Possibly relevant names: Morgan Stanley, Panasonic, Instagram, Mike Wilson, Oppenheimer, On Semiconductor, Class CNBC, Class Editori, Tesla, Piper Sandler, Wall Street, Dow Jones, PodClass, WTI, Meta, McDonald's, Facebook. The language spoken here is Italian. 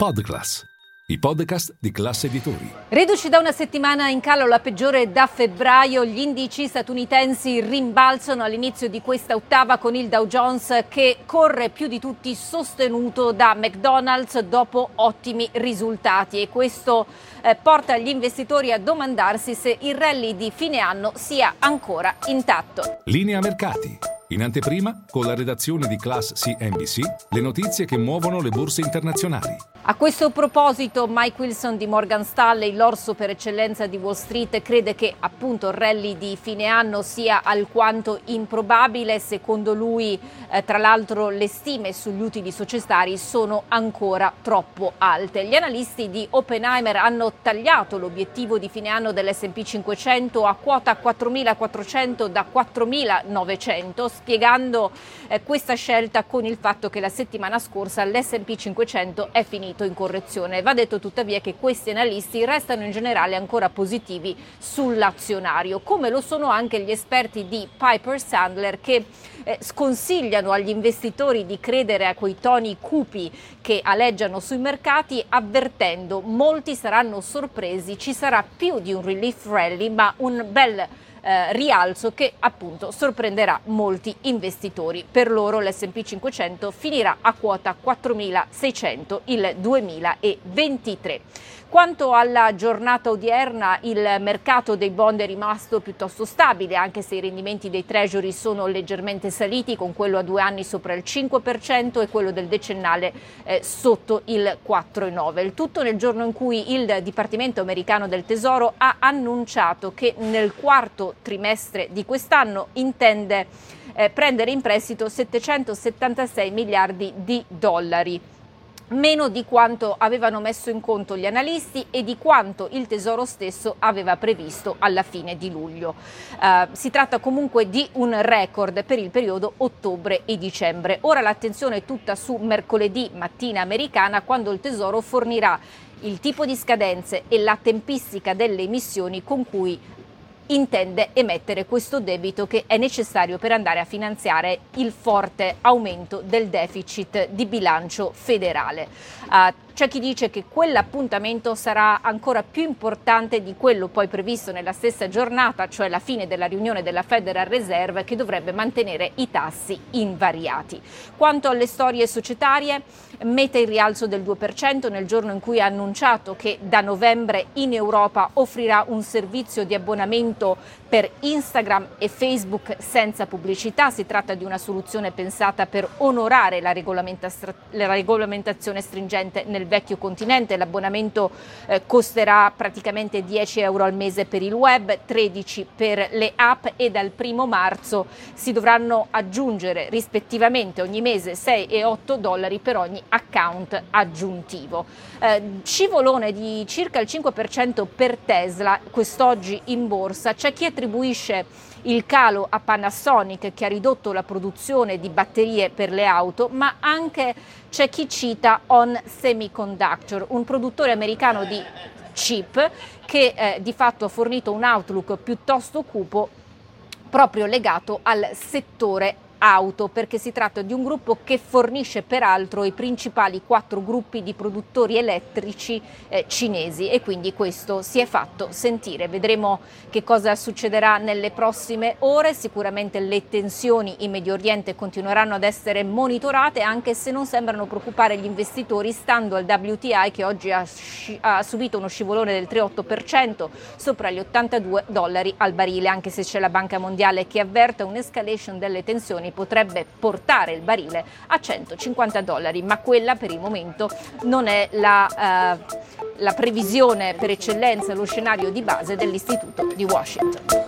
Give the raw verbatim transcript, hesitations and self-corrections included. PodClass, i podcast di Class Editori. Reduci da una settimana in calo, la peggiore da febbraio, gli indici statunitensi rimbalzano all'inizio di questa ottava con il Dow Jones che corre più di tutti, sostenuto da McDonald's dopo ottimi risultati, e questo eh, porta gli investitori a domandarsi se il rally di fine anno sia ancora intatto. Linea mercati. In anteprima, con la redazione di Class C N B C, le notizie che muovono le borse internazionali. A questo proposito, Mike Wilson di Morgan Stanley, l'orso per eccellenza di Wall Street, crede che appunto il rally di fine anno sia alquanto improbabile. Secondo lui, eh, tra l'altro, le stime sugli utili societari sono ancora troppo alte. Gli analisti di Oppenheimer hanno tagliato l'obiettivo di fine anno dell'esse and pi cinquecento a quota quattromilaquattrocento da quattromilanovecento, spiegando eh, questa scelta con il fatto che la settimana scorsa l'esse and pi cinquecento è finito in correzione. Va detto tuttavia che questi analisti restano in generale ancora positivi sull'azionario, come lo sono anche gli esperti di Piper Sandler, che eh, sconsigliano agli investitori di credere a quei toni cupi che aleggiano sui mercati, avvertendo: molti saranno sorpresi, ci sarà più di un relief rally, ma un bel Eh, rialzo che appunto sorprenderà molti investitori. Per loro l'esse and pi cinquecento finirà a quota quattromilaseicento il duemilaventitré. Quanto alla giornata odierna, il mercato dei bond è rimasto piuttosto stabile, anche se i rendimenti dei treasury sono leggermente saliti, con quello a due anni sopra il cinque per cento e quello del decennale eh, sotto il quattro virgola nove. Il tutto nel giorno in cui il Dipartimento americano del Tesoro ha annunciato che nel quarto trimestre di quest'anno intende eh, prendere in prestito settecentosettantasei miliardi di dollari. Meno di quanto avevano messo in conto gli analisti e di quanto il Tesoro stesso aveva previsto alla fine di luglio. Eh, si tratta comunque di un record per il periodo ottobre e dicembre. Ora l'attenzione è tutta su mercoledì mattina americana, quando il Tesoro fornirà il tipo di scadenze e la tempistica delle emissioni con cui intende emettere questo debito, che è necessario per andare a finanziare il forte aumento del deficit di bilancio federale. Uh, c'è chi dice che quell'appuntamento sarà ancora più importante di quello poi previsto nella stessa giornata, cioè la fine della riunione della Federal Reserve, che dovrebbe mantenere i tassi invariati. Quanto alle storie societarie, Meta in rialzo del due per cento nel giorno in cui ha annunciato che da novembre in Europa offrirà un servizio di abbonamento per Instagram e Facebook senza pubblicità. Si tratta di una soluzione pensata per onorare la, regolamenta, la regolamentazione stringente nel vecchio continente. L'abbonamento eh, costerà praticamente dieci euro al mese per il web, tredici per le app, e dal primo marzo si dovranno aggiungere rispettivamente ogni mese sei e otto dollari per ogni account aggiuntivo. Eh, scivolone di circa il cinque per cento per Tesla quest'oggi in borsa. C'è chi attribuisce il calo a Panasonic, che ha ridotto la produzione di batterie per le auto, ma anche c'è chi cita On Semiconductor, un produttore americano di chip che eh, di fatto ha fornito un outlook piuttosto cupo proprio legato al settore auto, perché si tratta di un gruppo che fornisce peraltro i principali quattro gruppi di produttori elettrici eh, cinesi, e quindi questo si è fatto sentire. Vedremo che cosa succederà nelle prossime ore. Sicuramente le tensioni in Medio Oriente continueranno ad essere monitorate, anche se non sembrano preoccupare gli investitori, stando al W T I che oggi ha, sci- ha subito uno scivolone del tre virgola otto per cento sopra gli ottantadue dollari al barile, anche se c'è la Banca Mondiale che avverte un'escalation delle tensioni potrebbe portare il barile a centocinquanta dollari, ma quella per il momento non è la, eh, la previsione per eccellenza, lo scenario di base dell'Istituto di Washington.